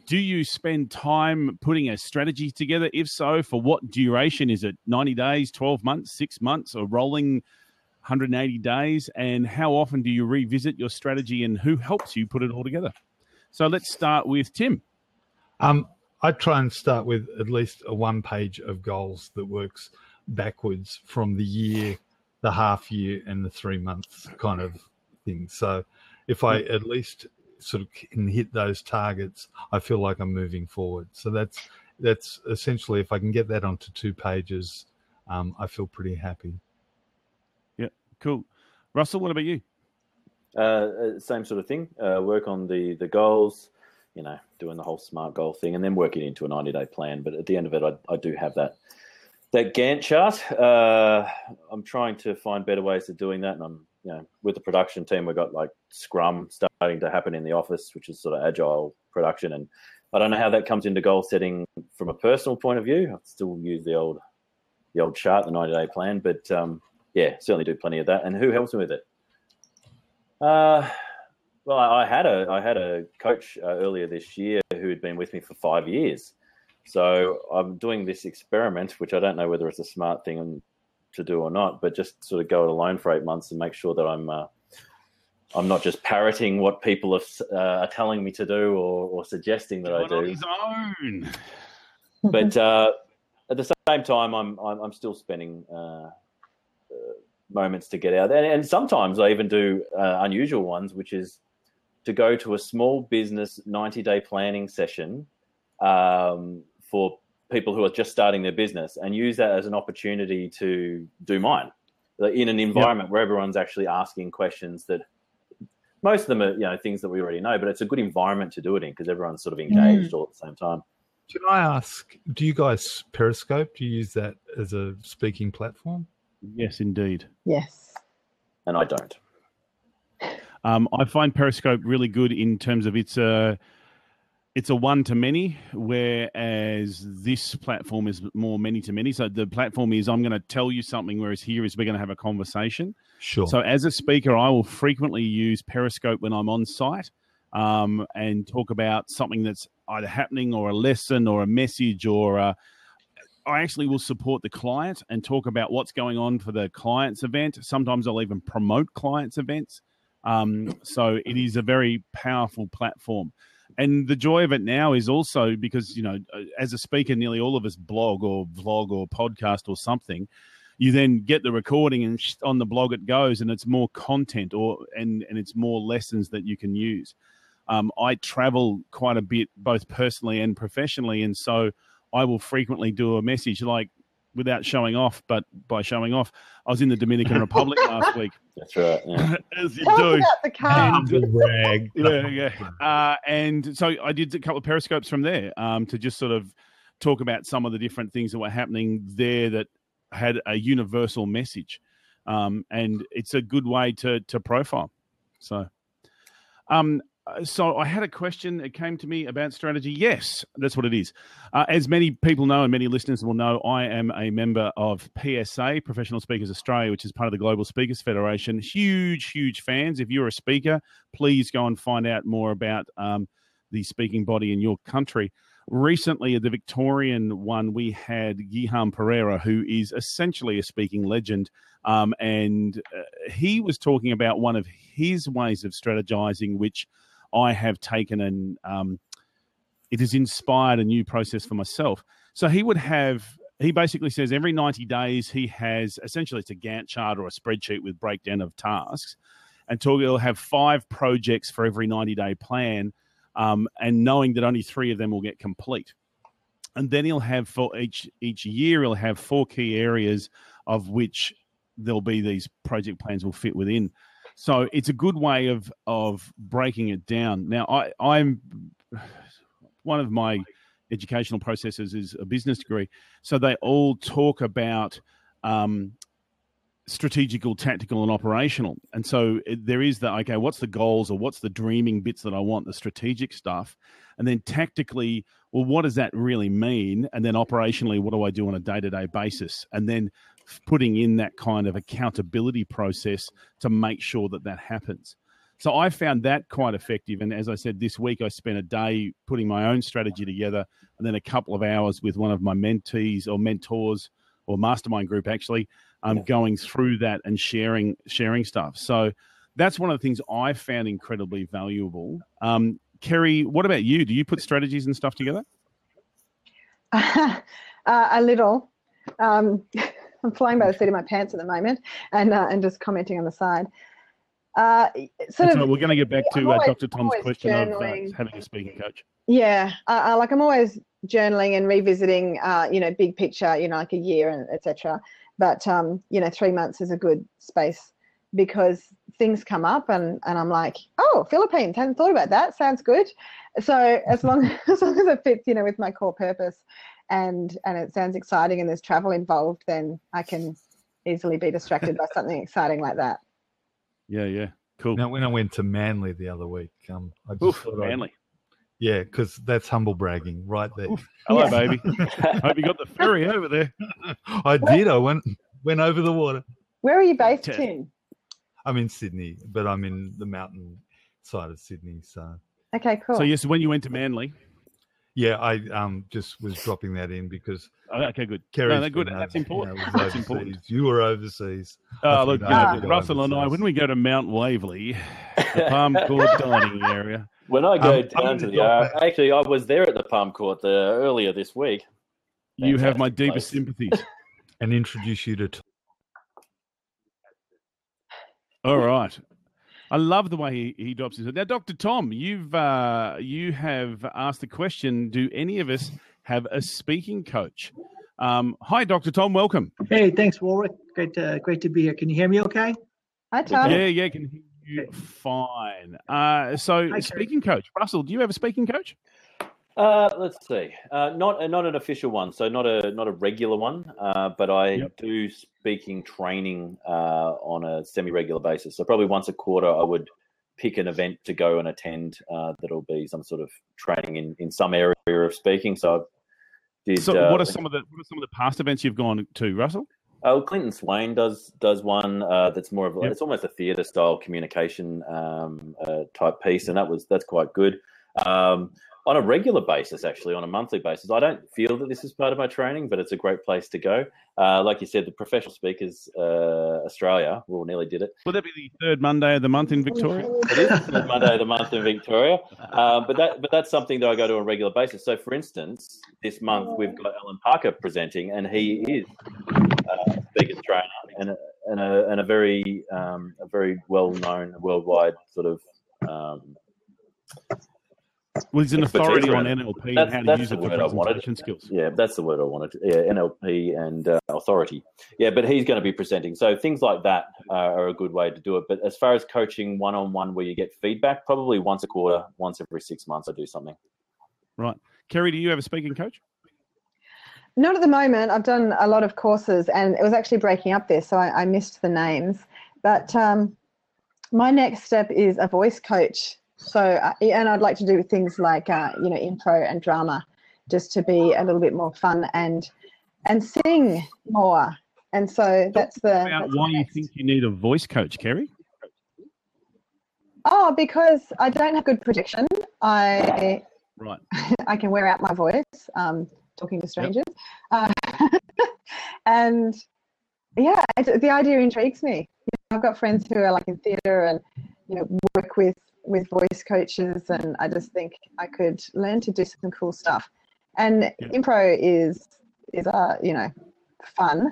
do you spend time putting a strategy together? If so, for what duration? Is it ninety days, twelve months, six months, or rolling one hundred eighty days? And how often do you revisit your strategy and who helps you put it all together? So let's start with Tim. Um, I try and start with at least a one page of goals that works backwards from the year, the half year, and the three months kind of thing. So if I at least... sort of can hit those targets, I feel like I'm moving forward. So that's that's essentially, if I can get that onto two pages, um, I feel pretty happy. Yeah, cool. Russell, what about you? Uh, same sort of thing. Uh, work on the the goals, you know, doing the whole SMART goal thing, and then work it into a ninety-day plan. But at the end of it, I, I do have that that Gantt chart. Uh, I'm trying to find better ways of doing that, and I'm You know, with the production team, we've got like Scrum starting to happen in the office, which is sort of agile production. And I don't know how that comes into goal setting from a personal point of view. I still use the old the old chart, the ninety-day plan. But, um, yeah, certainly do plenty of that. And who helps me with it? Uh, well, I had a I had a coach uh, earlier this year who had been with me for five years. So I'm doing this experiment, which I don't know whether it's a smart thing and to do or not, but just sort of go it alone for eight months and make sure that I'm uh, I'm not just parroting what people are, uh, are telling me to do or, or suggesting that I do. On his own. But uh, at the same time, I'm I'm, I'm still spending uh, moments to get out there. And sometimes I even do uh, unusual ones, which is to go to a small business ninety-day planning session um, for people who are just starting their business, and use that as an opportunity to do mine in an environment yeah. where everyone's actually asking questions that most of them are, you know, things that we already know, but it's a good environment to do it in because everyone's sort of engaged mm. all at the same time. Can I ask, do you guys Periscope? Do you use that as a speaking platform? Yes, indeed. Yes. And I don't. Um, I find Periscope really good in terms of it's a, it's a one-to-many, whereas this platform is more many-to-many. So the platform is I'm going to tell you something, whereas here is we're going to have a conversation. Sure. So as a speaker, I will frequently use Periscope when I'm on site um, and talk about something that's either happening or a lesson or a message or a, I actually will support the client and talk about what's going on for the client's event. Sometimes I'll even promote clients' events. Um, so it is a very powerful platform. And the joy of it now is also because, you know, as a speaker, nearly all of us blog or vlog or podcast or something. You then get the recording and on the blog it goes, and it's more content or and, and it's more lessons that you can use. Um, I travel quite a bit, both personally and professionally, and so I will frequently do a message like, without showing off, but by showing off, I was in the Dominican Republic last week. That's right. Yeah. As you Tell do. Us about the car. And, brag. Yeah, yeah. Uh, and so I did a couple of Periscopes from there um, to just sort of talk about some of the different things that were happening there that had a universal message. Um, and it's a good way to to profile. So, um. So I had a question that came to me about strategy. Yes, that's what it is. Uh, as many people know and many listeners will know, I am a member of P S A, Professional Speakers Australia, which is part of the Global Speakers Federation. Huge, huge fans. If you're a speaker, please go and find out more about um, the speaking body in your country. Recently, at the Victorian one, we had Guiham Pereira, who is essentially a speaking legend, um, and uh, he was talking about one of his ways of strategizing, which I have taken and um, it has inspired a new process for myself. So he would have, he basically says every ninety days he has, essentially it's a Gantt chart or a spreadsheet with breakdown of tasks, and talk, he'll have five projects for every ninety-day plan, um, and knowing that only three of them will get complete. And then he'll have for each each year, he'll have four key areas of which there'll be these project plans will fit within. So it's a good way of of breaking it down. Now, I, I'm one of my educational processes is a business degree. So they all talk about um, strategical, tactical, and operational. And so there is the, okay, what's the goals or what's the dreaming bits that I want, the strategic stuff. And then tactically, well, what does that really mean? And then operationally, what do I do on a day-to-day basis? And then putting in that kind of accountability process to make sure that that happens. So I found that quite effective. And as I said, this week I spent a day putting my own strategy together and then a couple of hours with one of my mentees or mentors or mastermind group, actually, um, going through that and sharing sharing stuff. So that's one of the things I found incredibly valuable. Um, Kerry, what about you? Do you put strategies and stuff together? Uh, uh, a little. Um I'm flying by the seat of my pants at the moment, and uh, and just commenting on the side. Uh, sort of, so we're going to get back to always, uh, Doctor Tom's question journaling. of uh, having a speaking coach. Yeah, uh, like I'm always journaling and revisiting, uh, you know, big picture, you know, like a year and et cetera. But um, you know, three months is a good space because things come up, and, and I'm like, oh, Philippines, hadn't thought about that. Sounds good. So as long as long as it fits, you know, with my core purpose. And and it sounds exciting and there's travel involved, then I can easily be distracted by something exciting like that. Yeah, yeah, cool. Now, when I went to Manly the other week, um, I just Oof, thought Manly. I'd, yeah, because that's humble bragging right there. Oof, hello, baby. Hope you got the ferry over there. I did. I went went over the water. Where are you based, Tim? I'm in Sydney, but I'm in the mountain side of Sydney. So okay, cool. So yes, when you went to Manly. Yeah, I um just was dropping that in because oh, okay, good. Kerry's no, good. Over, That's important. You know, That's important. You were overseas. Oh, look, uh, Russell overseas. and I, when we go to Mount Waverley, the Palm Court dining area. When I go um, down to the uh, actually, I was there at the Palm Court the, earlier this week. Fantastic you have my deepest place. sympathies, and introduce you to. All right. I love the way he, he drops his head. Now, Doctor Tom, you've uh, you have asked the question, do any of us have a speaking coach? Um, hi, Doctor Tom. Welcome. Hey, thanks, Warwick. Great to, great to be here. Can you hear me okay? Hi, Tom. Yeah, yeah, can hear you fine. Uh, so, hi, speaking coach. Russell, do you have a speaking coach? Uh, let's see. Uh, not not an official one, so not a not a regular one, uh, but I yep. do speaking training uh, on a semi-regular basis. So probably once a quarter I would pick an event to go and attend uh, that'll be some sort of training in, in some area of speaking. So, did, so what, uh, are some of the, what are some of the past events you've gone to, Russell? Oh, Clinton Swain does does one uh, that's more of a, yep. it's almost a theatre style communication um, uh, type piece, and that was that's quite good. Um, on a regular basis, actually, on a monthly basis, I don't feel that this is part of my training, but it's a great place to go. Uh, like you said, the Professional Speakers uh, Australia, we all nearly did it. Will that be the third Monday of the month in Victoria? It is the third Monday of the month in Victoria, uh, but that but that's something that I go to on a regular basis. So, for instance, this month we've got Alan Parker presenting, and he is uh, a speaker's trainer and a, and a, and a very um, a very well-known, worldwide sort of um, well, he's an authority on N L P and how to use it for presentation skills. Yeah, that's the word I wanted. Yeah, N L P and uh, authority. Yeah, but he's going to be presenting. So things like that uh, are a good way to do it. But as far as coaching one-on-one where you get feedback, probably once a quarter, once every six months I do something. Right. Kerry, do you have a speaking coach? Not at the moment. I've done a lot of courses and it was actually breaking up there, so I, I missed the names. But um, my next step is a voice coach. So, uh, and I'd like to do things like, uh, you know, intro and drama just to be a little bit more fun and and sing more. And so that's the... About why you think you need a voice coach, Kerry? Oh, because I don't have good projection. I right. I can wear out my voice um, talking to strangers. Yep. Uh, and, yeah, it, the idea intrigues me. You know, I've got friends who are like in theatre and, you know, work with with voice coaches, and I just think I could learn to do some cool stuff. And yeah. Impro is is uh you know fun,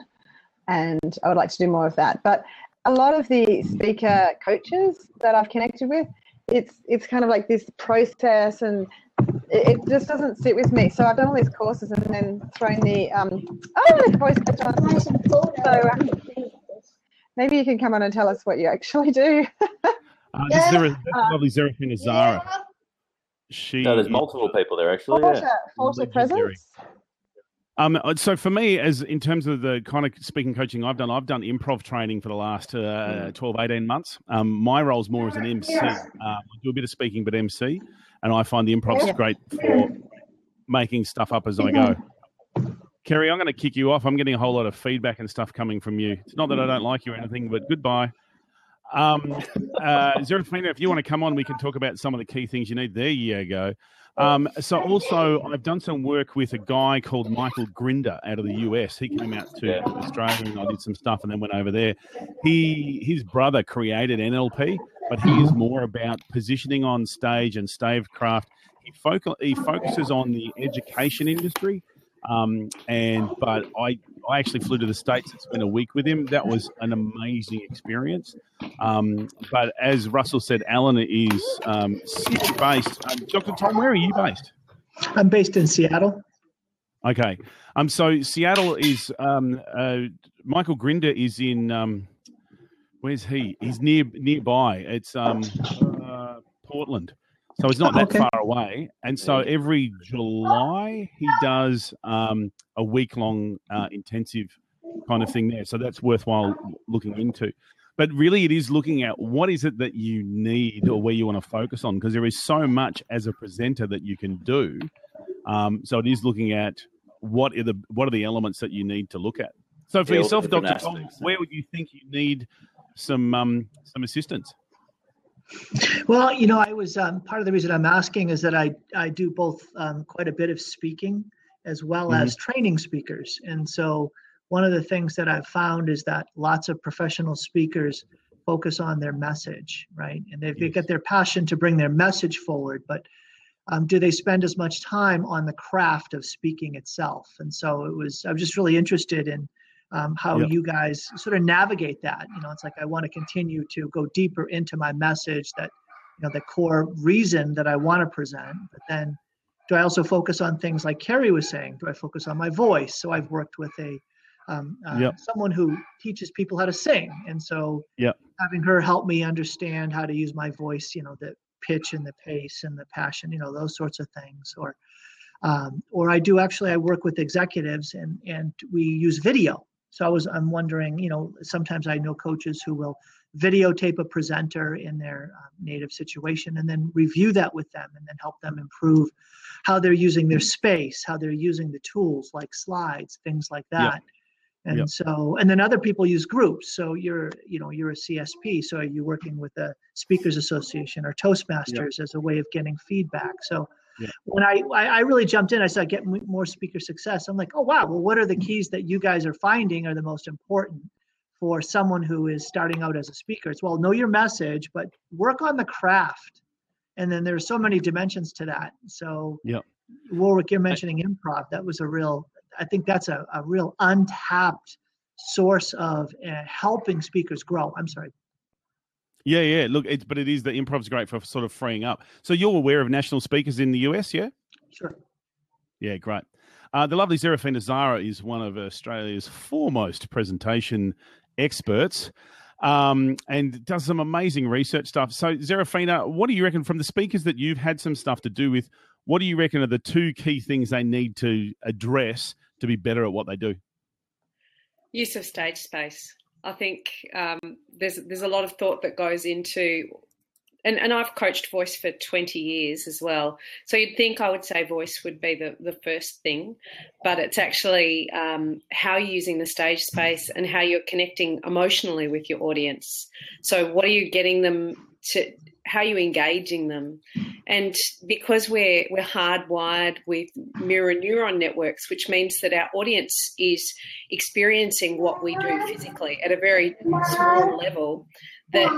and I would like to do more of that. But a lot of the speaker coaches that I've connected with, it's it's kind of like this process, and it, it just doesn't sit with me. So I've done all these courses and then thrown the um oh the voice coach on. So, uh, maybe you can come on and tell us what you actually do. Uh, yeah. This is uh, lovely Zerafina Zara. Yeah. She no, there's multiple people there actually. Forza, yeah. Forza presence. Um, so for me, as in terms of the kind of speaking coaching I've done, I've done improv training for the last uh, twelve, eighteen months. Um, my role's more as an M C. Um, I do a bit of speaking, but M C, and I find the improv's yeah. great for making stuff up as I go. Kerry, I'm going to kick you off. I'm getting a whole lot of feedback and stuff coming from you. It's not that I don't like you or anything, but goodbye. Um, uh, Zerafina, if you want to come on, we can talk about some of the key things you need. There you go. Um, so also, I've done some work with a guy called Michael Grinder out of the U S. He came out to yeah. Australia, and I did some stuff, and then went over there. He his brother created N L P, but he is more about positioning on stage and stagecraft. He focal he focuses on the education industry. Um, and but I, I actually flew to the States and spent a week with him. That was an amazing experience. Um, but as Russell said, Alan is um, Sydney-based. Um, Doctor Tom, where are you based? I'm based in Seattle. Okay. Um. So Seattle is um. Uh, Michael Grinder is in um. Where's he? He's near nearby. It's um. Uh, Portland. So it's not that okay. far away. And so every July he does um, a week-long uh, intensive kind of thing there. So that's worthwhile looking into. But really it is looking at what is it that you need or where you want to focus on, because there is so much as a presenter that you can do. Um, so it is looking at what are the what are the elements that you need to look at. So for yeah, yourself, Doctor Tom, where would you think you need some um, some assistance? Well, you know, I was um, part of the reason I'm asking is that I, I do both um, quite a bit of speaking as well mm-hmm. as training speakers. And so one of the things that I've found is that lots of professional speakers focus on their message, right? And they've, yes. they've got their passion to bring their message forward, but um, do they spend as much time on the craft of speaking itself? And so it was, I was just really interested in um, how yep. you guys sort of navigate that. You know, it's like I want to continue to go deeper into my message, that, you know, the core reason that I want to present. But then do I also focus on things like Kerry was saying? Do I focus on my voice? So I've worked with a um, uh, yep. someone who teaches people how to sing. And so yep. having her help me understand how to use my voice, you know, the pitch and the pace and the passion, you know, those sorts of things. Or Um, or I do actually, I work with executives and, and we use video. So I was, I'm wondering, you know, sometimes I know coaches who will videotape a presenter in their um, native situation and then review that with them and then help them improve how they're using their space, how they're using the tools like slides, things like that. Yeah. And yeah. so, and then other people use groups. So you're, you know, you're a C S P. So you're working with a Speakers Association or Toastmasters yeah. as a way of getting feedback. So Yeah. When I, I really jumped in, I said, get more speaker success. I'm like, oh, wow. Well, what are the keys that you guys are finding are the most important for someone who is starting out as a speaker? It's, well, know your message, but work on the craft. And then there's so many dimensions to that. So yeah. Warwick, you're mentioning improv. That was a real, I think that's a, a real untapped source of uh, helping speakers grow. I'm sorry. Yeah, yeah. Look, it's, but it is, the improv's great for sort of freeing up. So you're aware of national speakers in the U S, yeah? Sure. Yeah, great. Uh, the lovely Zerafina Zara is one of Australia's foremost presentation experts um, and does some amazing research stuff. So Zerafina, what do you reckon from the speakers that you've had some stuff to do with, what do you reckon are the two key things they need to address to be better at what they do? Use of stage space. I think um, there's there's a lot of thought that goes into, and, and I've coached voice for twenty years as well. So you'd think I would say voice would be the, the first thing, but it's actually um, how you're using the stage space and how you're connecting emotionally with your audience. So what are you getting them to, how are you engaging them? And because we're we're hardwired with mirror neuron networks, which means that our audience is experiencing what we do physically at a very small level, that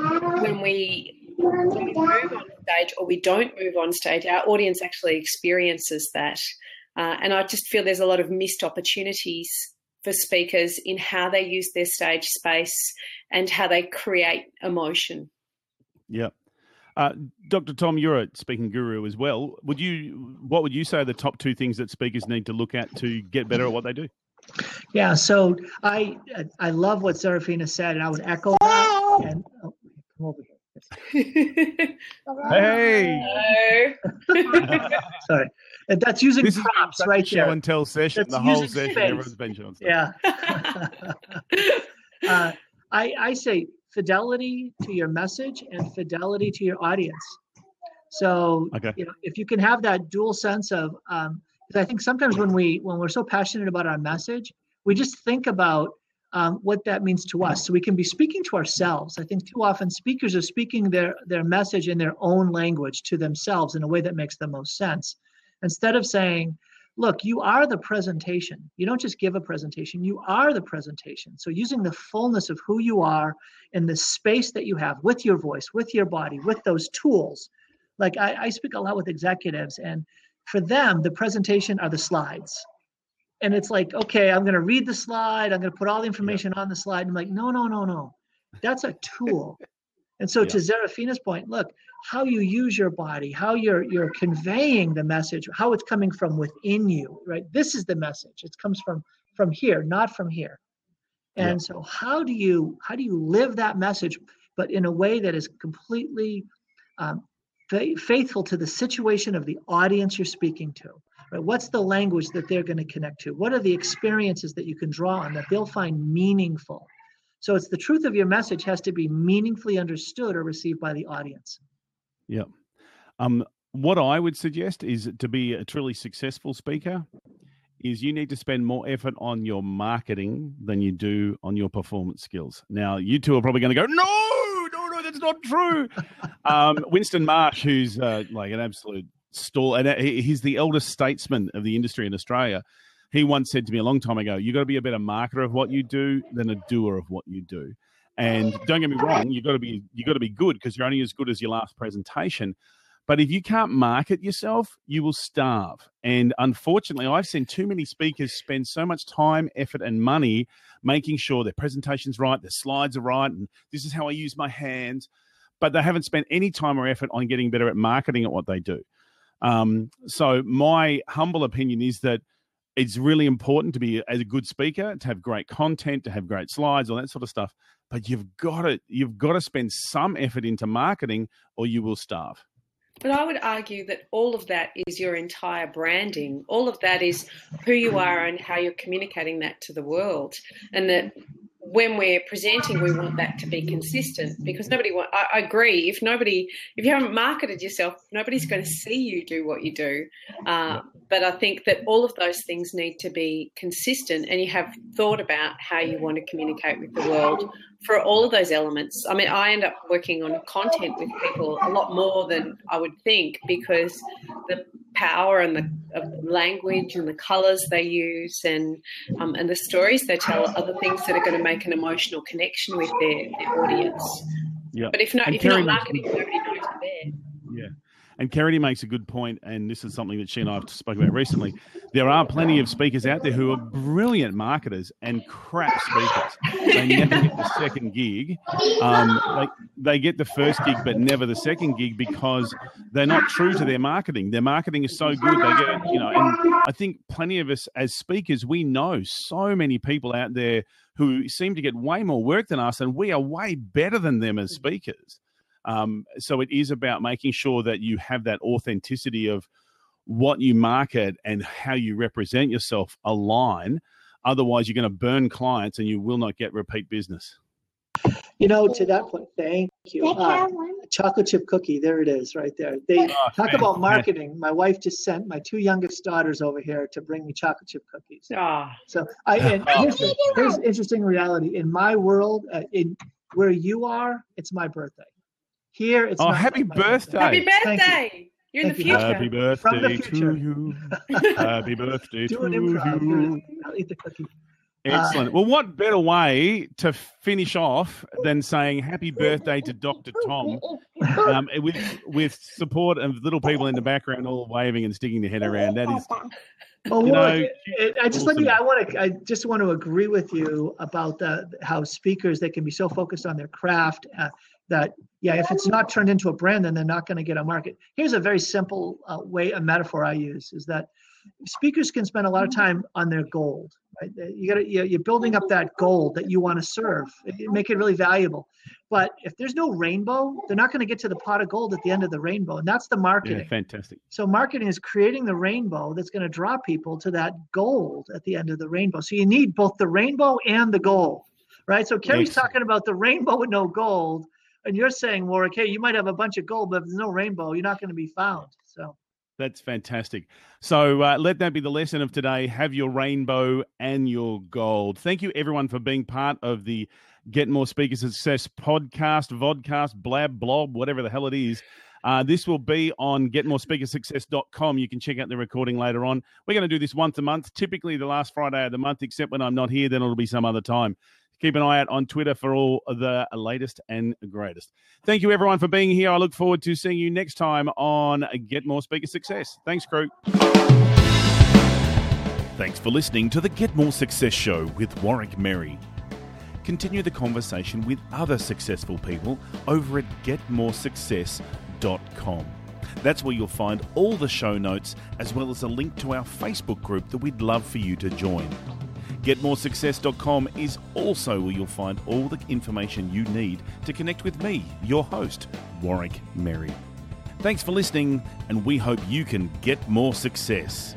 when we, when we move on stage or we don't move on stage, our audience actually experiences that. Uh, and I just feel there's a lot of missed opportunities for speakers in how they use their stage space and how they create emotion. Yeah. Uh, Doctor Tom, you're a speaking guru as well. Would you? What would you say are the top two things that speakers need to look at to get better at what they do? Yeah, so I I love what Zerafina said, and I would echo that. And oh, come over here. Hey. Sorry, and that's using this props is right show there. Show and tell session. That's the whole session. Space. Everyone's been on stage. Yeah. uh, I I say. Fidelity to your message and fidelity to your audience. So, okay. you know, if you can have that dual sense of, um, because I think sometimes when we when we're so passionate about our message, we just think about um, what that means to us. So we can be speaking to ourselves. I think too often speakers are speaking their their message in their own language to themselves in a way that makes the most sense, instead of saying, look, you are the presentation. You don't just give a presentation, you are the presentation. So using the fullness of who you are and the space that you have with your voice, with your body, with those tools. Like I, I speak a lot with executives, and for them, the presentation are the slides. And it's like, okay, I'm gonna read the slide, I'm gonna put all the information yeah. on the slide. And I'm like, no, no, no, no, that's a tool. And so yeah. to Zerafina's point, look, how you use your body, how you're you're conveying the message, how it's coming from within you, right? This is the message. It comes from from here, not from here. And yeah. so how do you how do you live that message, but in a way that is completely um, fa- faithful to the situation of the audience you're speaking to, right? What's the language that they're going to connect to? What are the experiences that you can draw on that they'll find meaningful? So it's the truth of your message has to be meaningfully understood or received by the audience. Yeah. Um, what I would suggest is, to be a truly successful speaker, is you need to spend more effort on your marketing than you do on your performance skills. Now, you two are probably going to go, no, no, no, that's not true. um, Winston Marsh, who's uh, like an absolute stall, and he's the eldest statesman of the industry in Australia. He once said to me a long time ago, you've got to be a better marketer of what you do than a doer of what you do. And don't get me wrong, you've got to be, you've got to be good, because you're only as good as your last presentation. But if you can't market yourself, you will starve. And unfortunately, I've seen too many speakers spend so much time, effort, and money making sure their presentation's right, their slides are right, and this is how I use my hands. But they haven't spent any time or effort on getting better at marketing at what they do. Um, so my humble opinion is that it's really important to be a good speaker, to have great content, to have great slides, all that sort of stuff. But you've got to, you've got to spend some effort into marketing or you will starve. But I would argue that all of that is your entire branding. All of that is who you are and how you're communicating that to the world. And that when we're presenting, we want that to be consistent, because nobody wants, I, I agree, if nobody, if you haven't marketed yourself, nobody's going to see you do what you do. Uh, but I think that all of those things need to be consistent, and you have thought about how you want to communicate with the world for all of those elements. I mean, I end up working on content with people a lot more than I would think, because the power and the of language and the colours they use and um, and the stories they tell are the things that are going to make an emotional connection with their, their audience. Yeah. But if not, and if Kerry, you're not marketing, nobody knows they're there. Yeah. And Kerry makes a good point, and this is something that she and I have spoken about recently. There are plenty of speakers out there who are brilliant marketers and crap speakers. They never get the second gig. Um, they, they get the first gig, but never the second gig, because they're not true to their marketing. Their marketing is so good. They get, you know, and I think plenty of us as speakers, we know so many people out there who seem to get way more work than us, and we are way better than them as speakers. Um, so it is about making sure that you have that authenticity of what you market and how you represent yourself align. Otherwise, you're going to burn clients and you will not get repeat business. You know, to that point, thank you. Uh, chocolate chip cookie, there it is right there. They oh, talk man. about marketing. My wife just sent my two youngest daughters over here to bring me chocolate chip cookies. Oh. So I, and oh. here's, the, here's the interesting reality. In my world, uh, in where you are, it's my birthday. Here, it's oh, happy birthday. Happy birthday. Thank you. You're in Thank the future. Happy birthday to you. Happy birthday to you. I'll eat the cookie. Excellent. Uh, well, what better way to finish off than saying happy birthday to Doctor Tom um, with, with support of little people in the background all waving and sticking their head around. That is... Well, you know, it, it, I just awesome. like I want to. I just want to agree with you about the, how speakers, they can be so focused on their craft uh, that yeah, if it's not turned into a brand, then they're not going to get a market. Here's a very simple uh, way, a metaphor I use is that speakers can spend a lot of time on their gold. Right? You got you're building up that gold that you want to serve, make it really valuable. But if there's no rainbow, they're not going to get to the pot of gold at the end of the rainbow, and that's the marketing. Yeah, fantastic. So marketing is creating the rainbow that's going to draw people to that gold at the end of the rainbow. So you need both the rainbow and the gold, right? So Kerry's Excellent. talking about the rainbow with no gold, and you're saying, Warwick, hey, you might have a bunch of gold, but if there's no rainbow, you're not going to be found. So that's fantastic. So uh, let that be the lesson of today. Have your rainbow and your gold. Thank you, everyone, for being part of the Get More Speaker Success podcast, vodcast, blab, blob, whatever the hell it is. Uh, this will be on get more speaker success dot com. You can check out the recording later on. We're going to do this once a month, typically the last Friday of the month, except when I'm not here, then it'll be some other time. Keep an eye out on Twitter for all the latest and greatest. Thank you, everyone, for being here. I look forward to seeing you next time on Get More Speaker Success. Thanks, crew. Thanks for listening to the Get More Success Show with Warwick Merry. Continue the conversation with other successful people over at get more success dot com. That's where you'll find all the show notes, as well as a link to our Facebook group that we'd love for you to join. get more success dot com is also where you'll find all the information you need to connect with me, your host, Warwick Merry. Thanks for listening, and we hope you can get more success.